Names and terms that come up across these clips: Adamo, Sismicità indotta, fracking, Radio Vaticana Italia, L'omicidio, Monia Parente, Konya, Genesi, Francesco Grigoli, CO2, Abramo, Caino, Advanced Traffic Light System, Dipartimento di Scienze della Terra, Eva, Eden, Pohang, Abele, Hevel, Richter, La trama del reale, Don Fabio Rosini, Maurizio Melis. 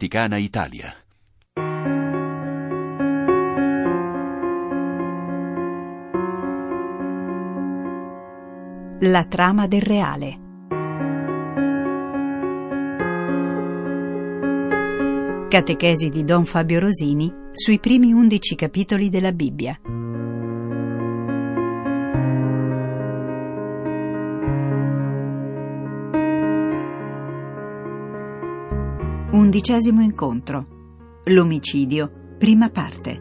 Vaticana Italia. La trama del reale. Catechesi di Don Fabio Rosini sui primi 11 capitoli della Bibbia. Undicesimo incontro. L'omicidio, prima parte.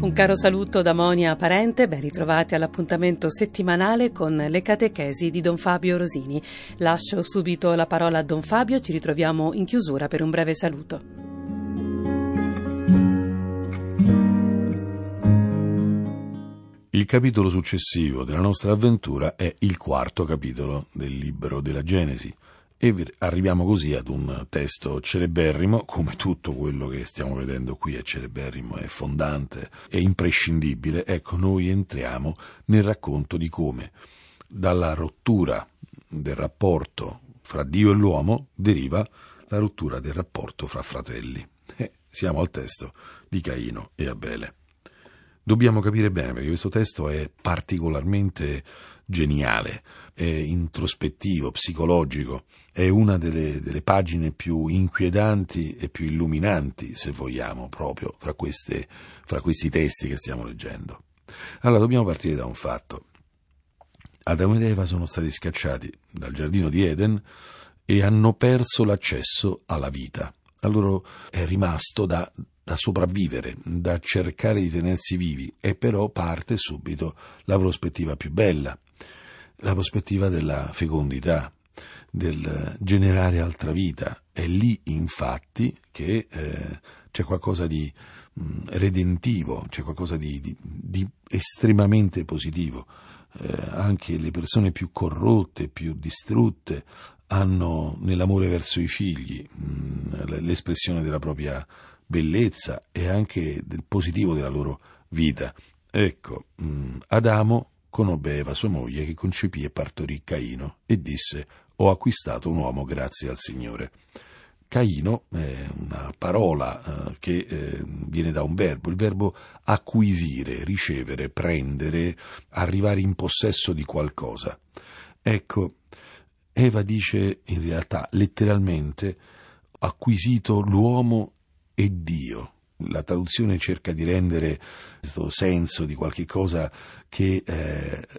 Un caro saluto da Monia Parente, ben ritrovati all'appuntamento settimanale con le catechesi di Don Fabio Rosini. Lascio subito la parola a Don Fabio, ci ritroviamo in chiusura per un breve saluto. Il capitolo successivo della nostra avventura è il quarto capitolo del libro della Genesi e arriviamo così ad un testo celeberrimo, come tutto quello che stiamo vedendo qui è celeberrimo, è fondante, è imprescindibile. Ecco, noi entriamo nel racconto di come dalla rottura del rapporto fra Dio e l'uomo deriva la rottura del rapporto fra fratelli. Siamo al testo di Caino e Abele. Dobbiamo capire bene, perché questo testo è particolarmente geniale, è introspettivo, psicologico, è una delle pagine più inquietanti e più illuminanti, se vogliamo, proprio fra questi testi che stiamo leggendo. Allora, dobbiamo partire da un fatto. Adamo ed Eva sono stati scacciati dal giardino di Eden e hanno perso l'accesso alla vita. A loro è rimasto da sopravvivere, da cercare di tenersi vivi, e però parte subito la prospettiva più bella, la prospettiva della fecondità, del generare altra vita. È lì infatti che c'è qualcosa di redentivo, c'è qualcosa di estremamente positivo. Anche le persone più corrotte, più distrutte, hanno nell'amore verso i figli l'espressione della propria bellezza e anche del positivo della loro vita. Ecco, Adamo conobbe Eva, sua moglie, che concepì e partorì Caino e disse: ho acquistato un uomo grazie al Signore. Caino è una parola che viene da un verbo, il verbo acquisire, ricevere, prendere, arrivare in possesso di qualcosa. Ecco, Eva dice in realtà letteralmente acquisito l'uomo e Dio. La traduzione cerca di rendere questo senso di qualche cosa che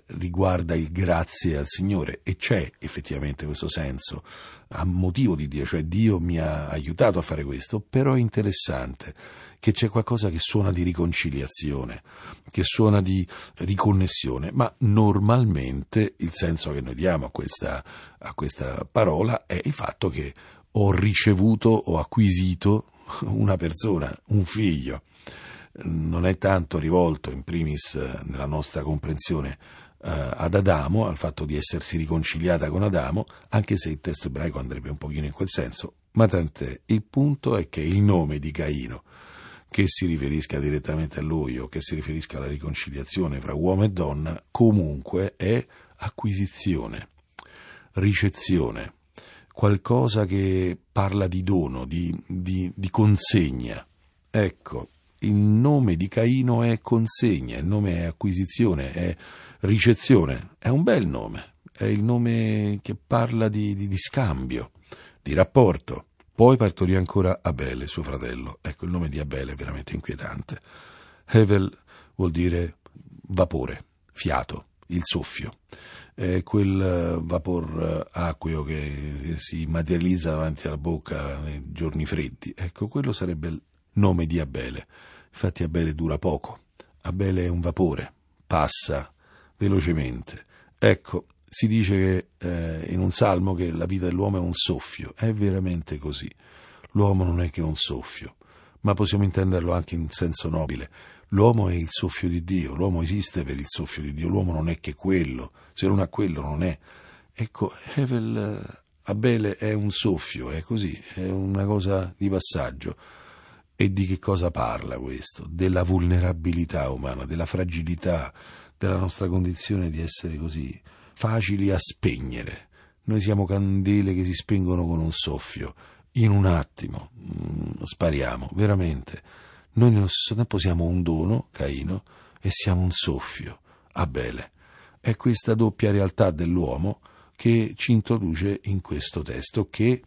riguarda il grazie al Signore, e c'è effettivamente questo senso a motivo di Dio, cioè Dio mi ha aiutato a fare questo. Però è interessante che c'è qualcosa che suona di riconciliazione, che suona di riconnessione, ma normalmente il senso che noi diamo a questa parola è il fatto che ho ricevuto, ho acquisito una persona, un figlio. Non è tanto rivolto in primis nella nostra comprensione ad Adamo, al fatto di essersi riconciliata con Adamo, anche se il testo ebraico andrebbe un pochino in quel senso, ma tant'è. Il punto è che il nome di Caino, che si riferisca direttamente a lui o che si riferisca alla riconciliazione fra uomo e donna, comunque è acquisizione, ricezione, qualcosa che parla di dono, di consegna. Ecco, il nome di Caino è consegna, il nome è acquisizione, è ricezione. È un bel nome, è il nome che parla di scambio, di rapporto. Poi partorì ancora Abele, suo fratello. Ecco, il nome di Abele è veramente inquietante. Hevel vuol dire vapore, fiato, il soffio. È quel vapor acqueo che si materializza davanti alla bocca nei giorni freddi. Ecco, quello sarebbe il nome di Abele. Infatti Abele dura poco. Abele è un vapore, passa velocemente. Ecco, si dice che in un salmo che la vita dell'uomo è un soffio. È veramente così. L'uomo non è che un soffio, ma possiamo intenderlo anche in senso nobile. L'uomo è il soffio di Dio, l'uomo esiste per il soffio di Dio, l'uomo non è che quello, se non ha quello non è. Ecco, Abele è un soffio, è così, è una cosa di passaggio. E di che cosa parla questo? Della vulnerabilità umana, della fragilità, della nostra condizione di essere così facili a spegnere. Noi siamo candele che si spengono con un soffio, in un attimo spariamo, veramente. Noi nello stesso tempo siamo un dono, Caino, e siamo un soffio, Abele. È questa doppia realtà dell'uomo che ci introduce in questo testo che,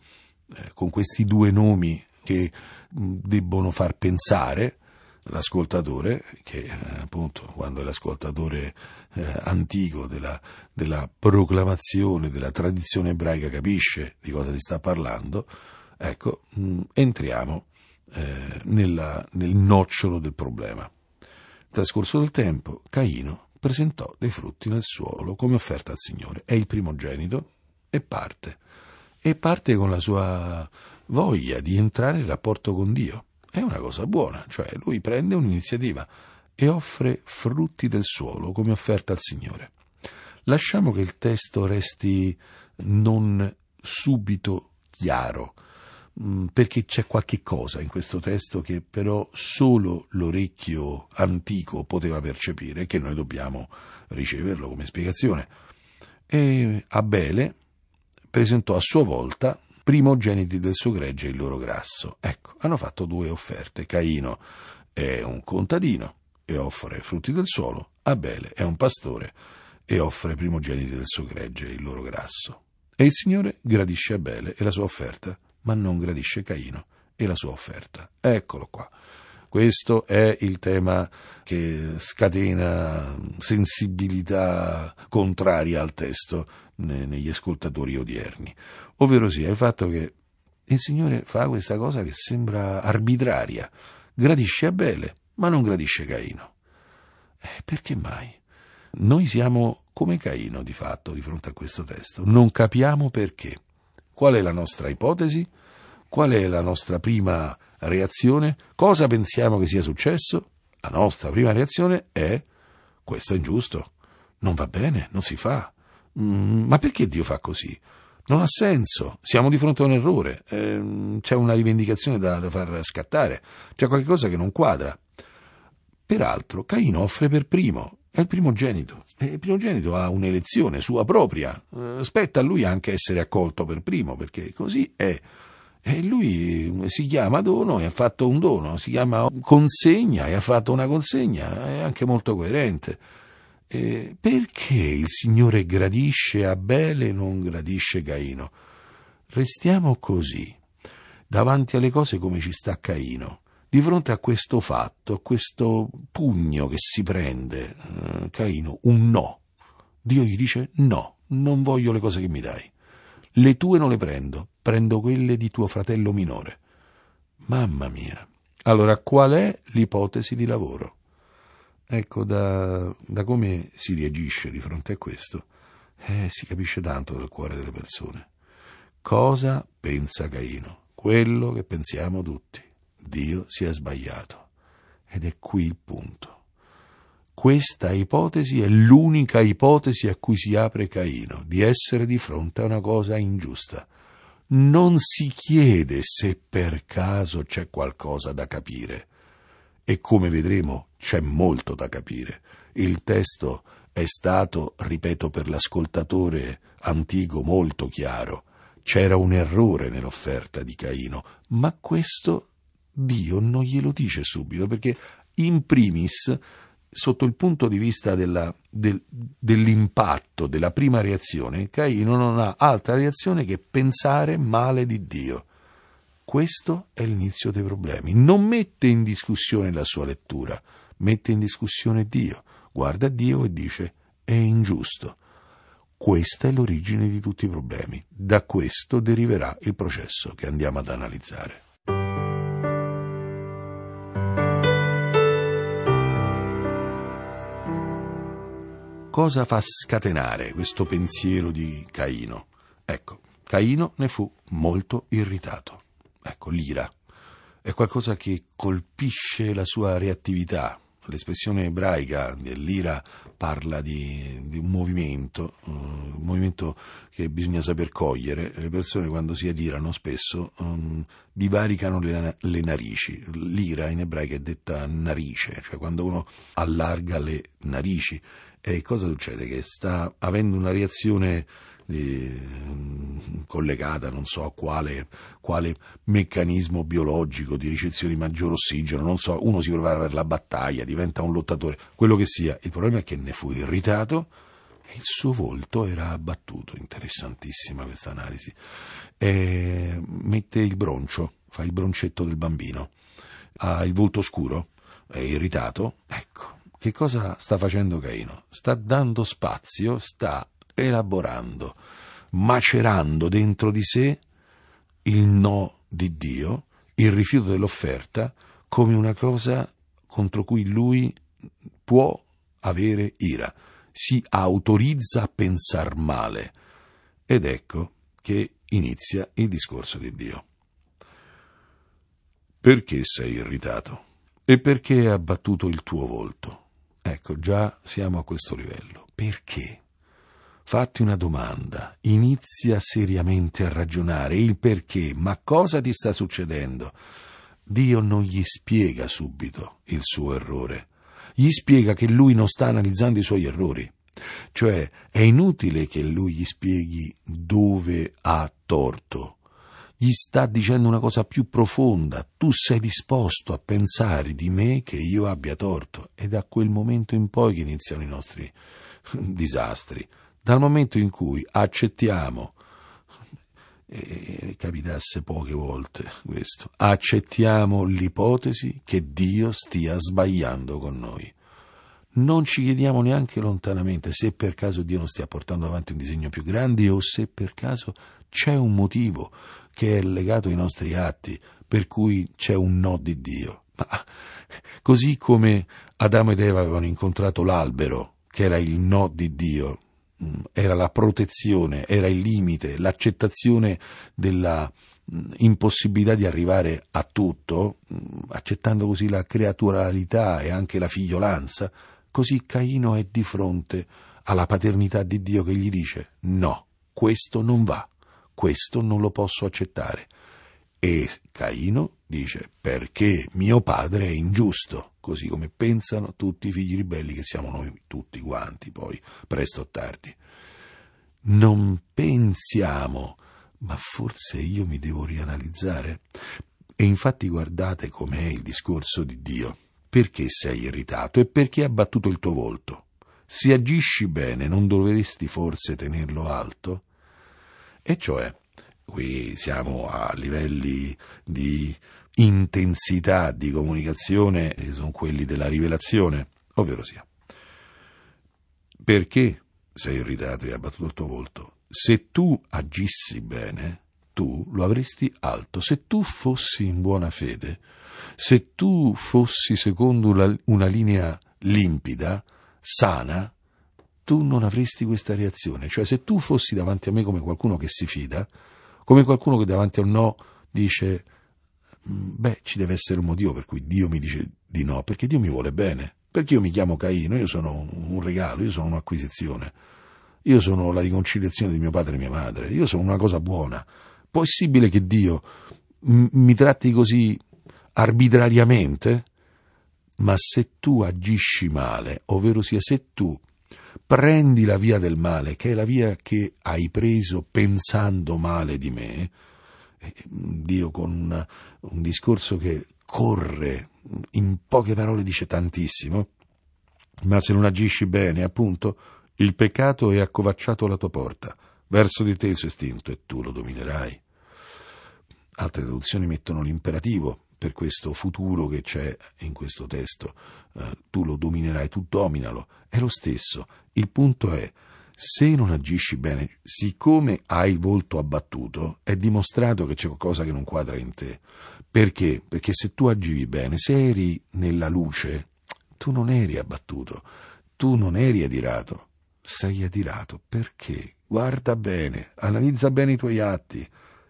con questi due nomi che debbono far pensare l'ascoltatore, che appunto quando è l'ascoltatore antico della proclamazione, della tradizione ebraica, capisce di cosa si sta parlando, ecco, entriamo nel nocciolo del problema. Trascorso del tempo, Caino presentò dei frutti nel suolo come offerta al Signore. È il primogenito e parte con la sua voglia di entrare in rapporto con Dio. È una cosa buona, cioè lui prende un'iniziativa e offre frutti del suolo come offerta al Signore. Lasciamo che il testo resti non subito chiaro, perché c'è qualche cosa in questo testo che però solo l'orecchio antico poteva percepire, che noi dobbiamo riceverlo come spiegazione. E Abele presentò a sua volta primogeniti del suo gregge e il loro grasso. Ecco, hanno fatto due offerte. Caino è un contadino e offre frutti del suolo, Abele è un pastore e offre primogeniti del suo gregge e il loro grasso. E il Signore gradisce Abele e la sua offerta, ma non gradisce Caino e la sua offerta. Eccolo qua. Questo è il tema che scatena sensibilità contraria al testo negli ascoltatori odierni, ovvero sia il fatto che il Signore fa questa cosa che sembra arbitraria, gradisce Abele ma non gradisce Caino. Perché mai? Noi siamo come Caino di fatto di fronte a questo testo, non capiamo perché. Qual è la nostra ipotesi? Qual è la nostra prima reazione? Cosa pensiamo che sia successo? La nostra prima reazione è: questo è ingiusto, non va bene, non si fa. Ma perché Dio fa così? Non ha senso, siamo di fronte a un errore, c'è una rivendicazione da far scattare, c'è qualcosa che non quadra. Peraltro Caino offre per primo, è il primogenito, e il primogenito ha un'elezione sua propria, spetta a lui anche essere accolto per primo, perché così è. E lui si chiama dono e ha fatto un dono, si chiama consegna e ha fatto una consegna, è anche molto coerente. Perché il Signore gradisce Abele e non gradisce Caino? Restiamo così, davanti alle cose come ci sta Caino, di fronte a questo fatto, a questo pugno che si prende, Caino, un no. Dio gli dice: no, non voglio le cose che mi dai, le tue non le prendo, prendo quelle di tuo fratello minore. Mamma mia! Allora qual è l'ipotesi di lavoro? Ecco, da come si reagisce di fronte a questo, si capisce tanto dal cuore delle persone. Cosa pensa Caino? Quello che pensiamo tutti: Dio si è sbagliato. Ed è qui il punto. Questa ipotesi è l'unica ipotesi a cui si apre Caino, di essere di fronte a una cosa ingiusta. Non si chiede se per caso c'è qualcosa da capire. E come vedremo c'è molto da capire. Il testo è stato, ripeto, per l'ascoltatore antico molto chiaro. C'era un errore nell'offerta di Caino, ma questo Dio non glielo dice subito, perché in primis, sotto il punto di vista dell'impatto, della prima reazione, Caino non ha altra reazione che pensare male di Dio. Questo è l'inizio dei problemi. Non mette in discussione la sua lettura, mette in discussione Dio. Guarda Dio e dice: è ingiusto. Questa è l'origine di tutti i problemi. Da questo deriverà il processo che andiamo ad analizzare. Cosa fa scatenare questo pensiero di Caino? Ecco, Caino ne fu molto irritato. Ecco, l'ira è qualcosa che colpisce la sua reattività. L'espressione ebraica dell'ira parla di un movimento che bisogna saper cogliere. Le persone quando si adirano spesso divaricano le narici. L'ira in ebraica è detta narice, cioè quando uno allarga le narici. E cosa succede? Che sta avendo una reazione collegata non so a quale meccanismo biologico di ricezione di maggior ossigeno, non so, uno si prepara per la battaglia, diventa un lottatore, quello che sia. Il problema è che ne fu irritato e il suo volto era abbattuto. Interessantissima questa analisi. Mette il broncio, fa il broncetto del bambino, ha il volto scuro, è irritato. Ecco, che cosa sta facendo Caino? Sta dando spazio, sta elaborando, macerando dentro di sé il no di Dio, il rifiuto dell'offerta, come una cosa contro cui lui può avere ira, si autorizza a pensar male, ed ecco che inizia il discorso di Dio. Perché sei irritato? E perché hai abbattuto il tuo volto? Ecco, già siamo a questo livello. Perché? Fatti una domanda, inizia seriamente a ragionare il perché, ma cosa ti sta succedendo? Dio non gli spiega subito il suo errore, gli spiega che lui non sta analizzando i suoi errori, cioè è inutile che lui gli spieghi dove ha torto, gli sta dicendo una cosa più profonda: tu sei disposto a pensare di me che io abbia torto? È da quel momento in poi che iniziano i nostri disastri. Dal momento in cui accettiamo, e capitasse poche volte questo, accettiamo l'ipotesi che Dio stia sbagliando con noi. Non ci chiediamo neanche lontanamente se per caso Dio non stia portando avanti un disegno più grande o se per caso c'è un motivo che è legato ai nostri atti per cui c'è un no di Dio. Ma così come Adamo ed Eva avevano incontrato l'albero, che era il no di Dio, era la protezione, era il limite, l'accettazione della impossibilità di arrivare a tutto, accettando così la creaturalità e anche la figliolanza, così Caino è di fronte alla paternità di Dio che gli dice: no, questo non va, questo non lo posso accettare. E Caino dice: perché mio padre è ingiusto, così come pensano tutti i figli ribelli che siamo noi tutti quanti, poi presto o tardi. Non pensiamo, ma forse io mi devo rianalizzare. E infatti guardate com'è il discorso di Dio. Perché sei irritato e perché hai abbattuto il tuo volto? Se agisci bene non dovresti forse tenerlo alto? E cioè, qui siamo a livelli di intensità di comunicazione che sono quelli della rivelazione, ovvero sia: perché sei irritato e hai abbattuto il tuo volto? Se tu agissi bene, tu lo avresti alto. Se tu fossi in buona fede, se tu fossi secondo una linea limpida, sana, tu non avresti questa reazione. Cioè, se tu fossi davanti a me come qualcuno che si fida, come qualcuno che davanti a un no dice: beh, ci deve essere un motivo per cui Dio mi dice di no, perché Dio mi vuole bene, perché io mi chiamo Caino, io sono un regalo, io sono un'acquisizione, io sono la riconciliazione di mio padre e mia madre, io sono una cosa buona. Possibile che Dio mi tratti così arbitrariamente? Ma se tu agisci male, ovvero sia se tu prendi la via del male, che è la via che hai preso pensando male di me, Dio con un discorso che corre, in poche parole dice tantissimo, ma se non agisci bene, appunto, il peccato è accovacciato alla tua porta, verso di te il suo istinto e tu lo dominerai. Altre traduzioni mettono l'imperativo per questo futuro che c'è in questo testo: tu lo dominerai, tu dominalo. È lo stesso. Il punto è: se non agisci bene, siccome hai volto abbattuto, è dimostrato che c'è qualcosa che non quadra in te. Perché? Perché se tu agivi bene, se eri nella luce, tu non eri abbattuto, tu non eri adirato. Sei adirato perché? Guarda bene, analizza bene i tuoi atti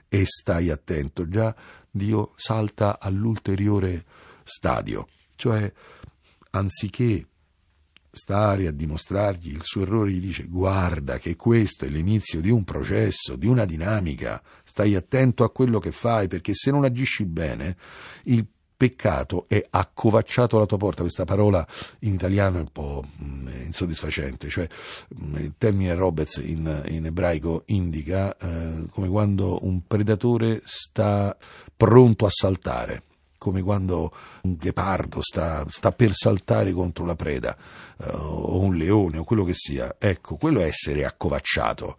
e stai attento. Già Dio salta all'ulteriore stadio, cioè anziché stare a dimostrargli il suo errore, gli dice: guarda che questo è l'inizio di un processo, di una dinamica, stai attento a quello che fai, perché se non agisci bene il peccato e ha covacciato la tua porta. Questa parola in italiano è un po' insoddisfacente, cioè il termine Roberts in ebraico indica come quando un predatore sta pronto a saltare, come quando un ghepardo sta per saltare contro la preda, o un leone, o quello che sia. Ecco, quello è essere accovacciato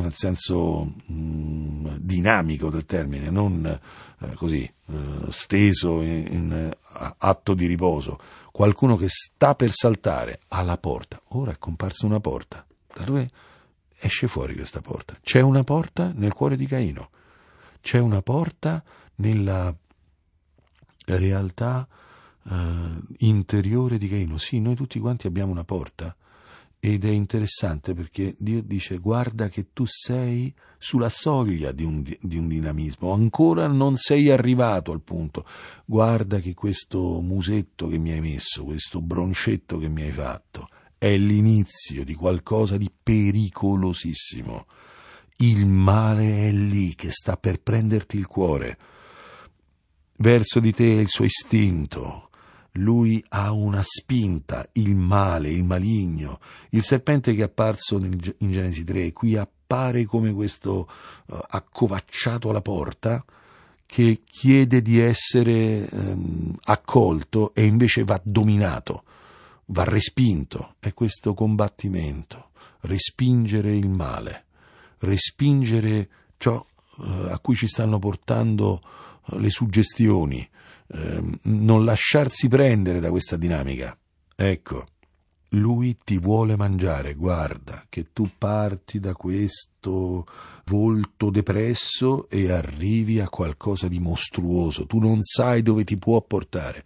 nel senso dinamico del termine, non così steso in atto di riposo. Qualcuno che sta per saltare alla porta. Ora è comparsa una porta. Da dove esce fuori questa porta? C'è una porta nel cuore di Caino. C'è una porta nella realtà interiore di Caino. Sì, noi tutti quanti abbiamo una porta, ed è interessante perché Dio dice: guarda che tu sei sulla soglia di un dinamismo, ancora non sei arrivato al punto, guarda che questo musetto che mi hai messo, questo broncetto che mi hai fatto è l'inizio di qualcosa di pericolosissimo. Il male è lì che sta per prenderti il cuore. Verso di te il suo istinto, lui ha una spinta, il male, il maligno, il serpente che è apparso in Genesi 3, qui appare come questo accovacciato alla porta che chiede di essere accolto e invece va dominato, va respinto. È questo combattimento, respingere il male, respingere ciò a cui ci stanno portando le suggestioni, non lasciarsi prendere da questa dinamica. Ecco, lui ti vuole mangiare, guarda che tu parti da questo volto depresso e arrivi a qualcosa di mostruoso, tu non sai dove ti può portare,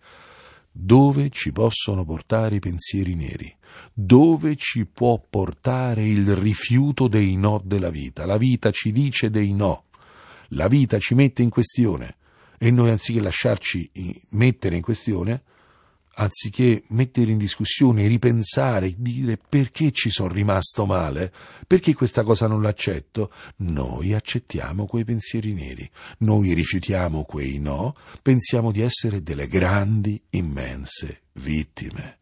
dove ci possono portare i pensieri neri, dove ci può portare il rifiuto dei no della vita. La vita ci dice dei no, la vita ci mette in questione. E noi, anziché lasciarci mettere in questione, anziché mettere in discussione, ripensare, dire perché ci sono rimasto male, perché questa cosa non l'accetto, noi accettiamo quei pensieri neri, noi rifiutiamo quei no, pensiamo di essere delle grandi, immense vittime.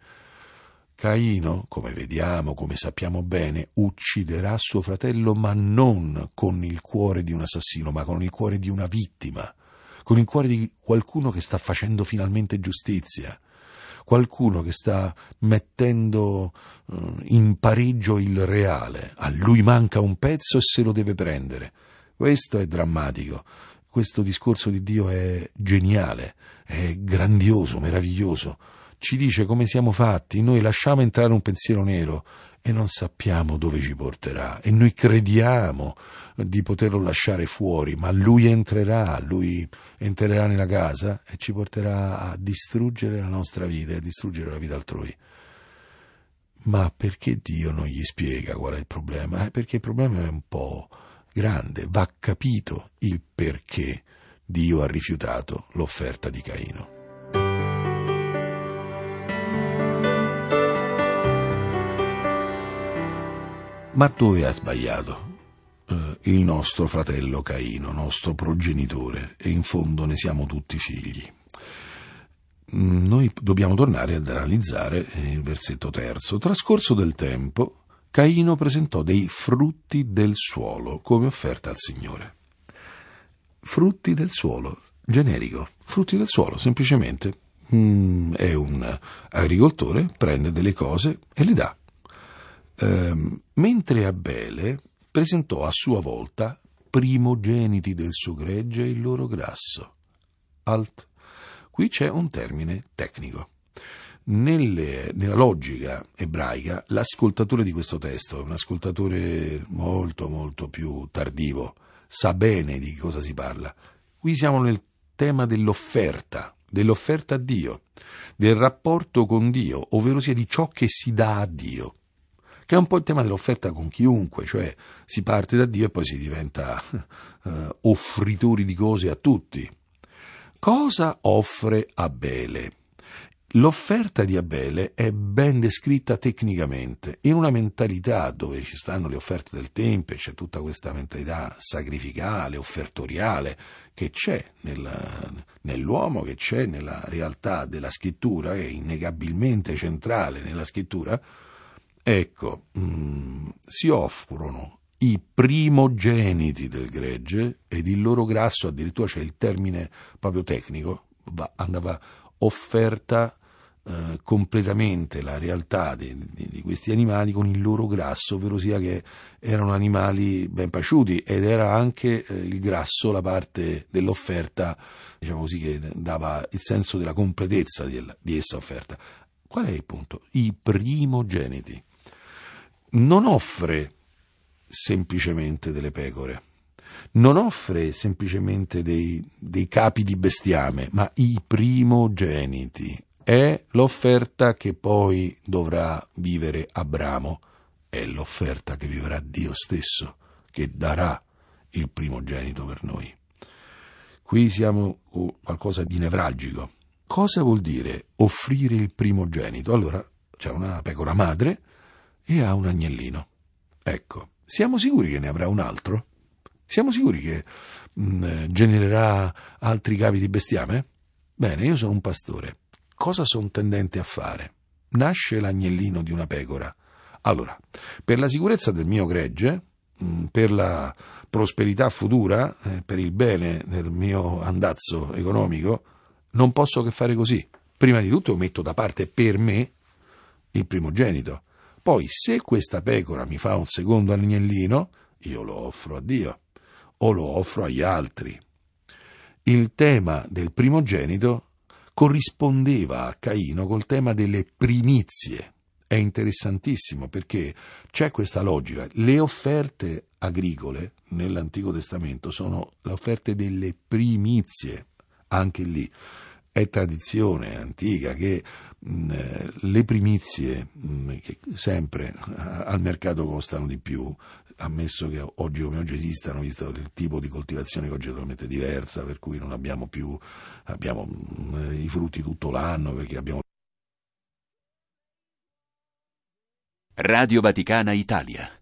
Caino, come vediamo, come sappiamo bene, ucciderà suo fratello, ma non con il cuore di un assassino, ma con il cuore di una vittima, con il cuore di qualcuno che sta facendo finalmente giustizia, qualcuno che sta mettendo in pareggio il reale. A lui manca un pezzo e se lo deve prendere. Questo è drammatico. Questo discorso di Dio è geniale, è grandioso, meraviglioso. Ci dice come siamo fatti, noi lasciamo entrare un pensiero nero e non sappiamo dove ci porterà, e noi crediamo di poterlo lasciare fuori, ma lui entrerà nella casa e ci porterà a distruggere la nostra vita e a distruggere la vita altrui. Ma perché Dio non gli spiega qual è il problema? Perché il problema è un po' grande, va capito il perché Dio ha rifiutato l'offerta di Caino. Ma dove ha sbagliato il nostro fratello Caino, nostro progenitore? E in fondo ne siamo tutti figli. Noi dobbiamo tornare ad analizzare il versetto 3. Trascorso del tempo, Caino presentò dei frutti del suolo come offerta al Signore. Frutti del suolo, generico. Frutti del suolo, semplicemente. È un agricoltore, prende delle cose e le dà. Mentre Abele presentò a sua volta primogeniti del suo gregge e il loro grasso. Alt. Qui c'è un termine tecnico. Nella logica ebraica, l'ascoltatore di questo testo è un ascoltatore molto molto più tardivo, sa bene di cosa si parla. Qui siamo nel tema dell'offerta a Dio, del rapporto con Dio, ovvero sia di ciò che si dà a Dio, che è un po' il tema dell'offerta con chiunque, cioè si parte da Dio e poi si diventa offritori di cose a tutti. Cosa offre Abele? L'offerta di Abele è ben descritta tecnicamente, in una mentalità dove ci stanno le offerte del tempio, c'è tutta questa mentalità sacrificale, offertoriale, che c'è nell'uomo, che c'è nella realtà della scrittura, che è innegabilmente centrale nella scrittura. Ecco, si offrono i primogeniti del gregge ed il loro grasso, addirittura c'è il termine proprio tecnico, andava offerta completamente la realtà di questi animali con il loro grasso, ovvero sia che erano animali ben pasciuti, ed era anche il grasso la parte dell'offerta, diciamo così, che dava il senso della completezza di essa offerta. Qual è il punto? I primogeniti. Non offre semplicemente delle pecore, non offre semplicemente dei capi di bestiame, ma i primogeniti. È l'offerta che poi dovrà vivere Abramo, è l'offerta che vivrà Dio stesso, che darà il primogenito per noi. Qui siamo qualcosa di nevralgico. Cosa vuol dire offrire il primogenito? Allora, c'è una pecora madre e ha un agnellino. Ecco, siamo sicuri che ne avrà un altro? Siamo sicuri che genererà altri capi di bestiame? Bene, io sono un pastore. Cosa sono tendente a fare? Nasce l'agnellino di una pecora. Allora, per la sicurezza del mio gregge, per la prosperità futura, per il bene del mio andazzo economico, non posso che fare così. Prima di tutto metto da parte per me il primogenito. Poi, se questa pecora mi fa un secondo agnellino, io lo offro a Dio. O lo offro agli altri. Il tema del primogenito corrispondeva a Caino col tema delle primizie. È interessantissimo perché c'è questa logica. Le offerte agricole nell'Antico Testamento sono le offerte delle primizie. Anche lì è tradizione antica che le primizie, che sempre al mercato costano di più, ammesso che oggi come oggi esistano, visto il tipo di coltivazione che oggi è totalmente diversa, per cui non abbiamo i frutti tutto l'anno, perché abbiamo... Radio Vaticana Italia.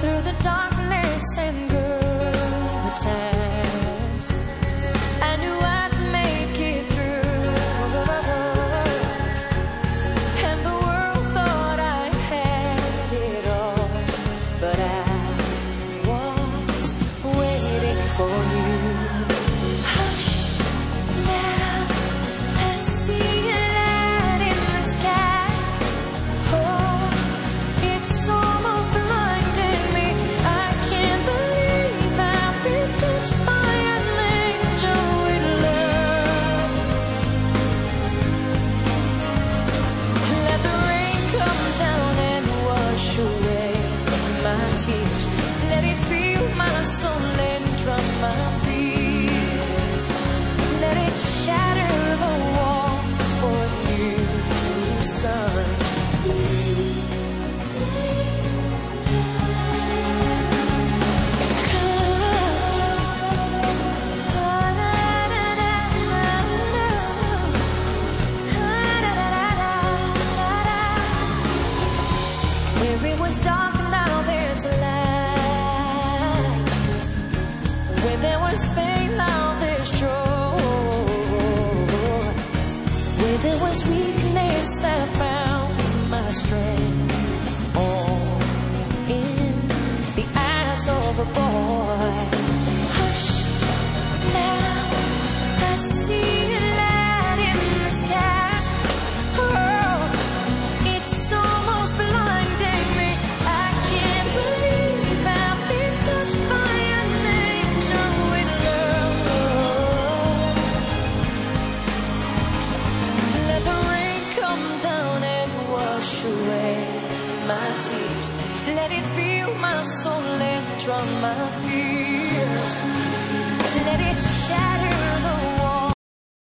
Through the darkness and good times, I knew I'd make it through. And the world thought I had it all, but I was waiting for you. Hush, now I see a light in the sky. Oh, it's almost blinding me. I can't believe it fill my soul and drown my fears. Let it shatter.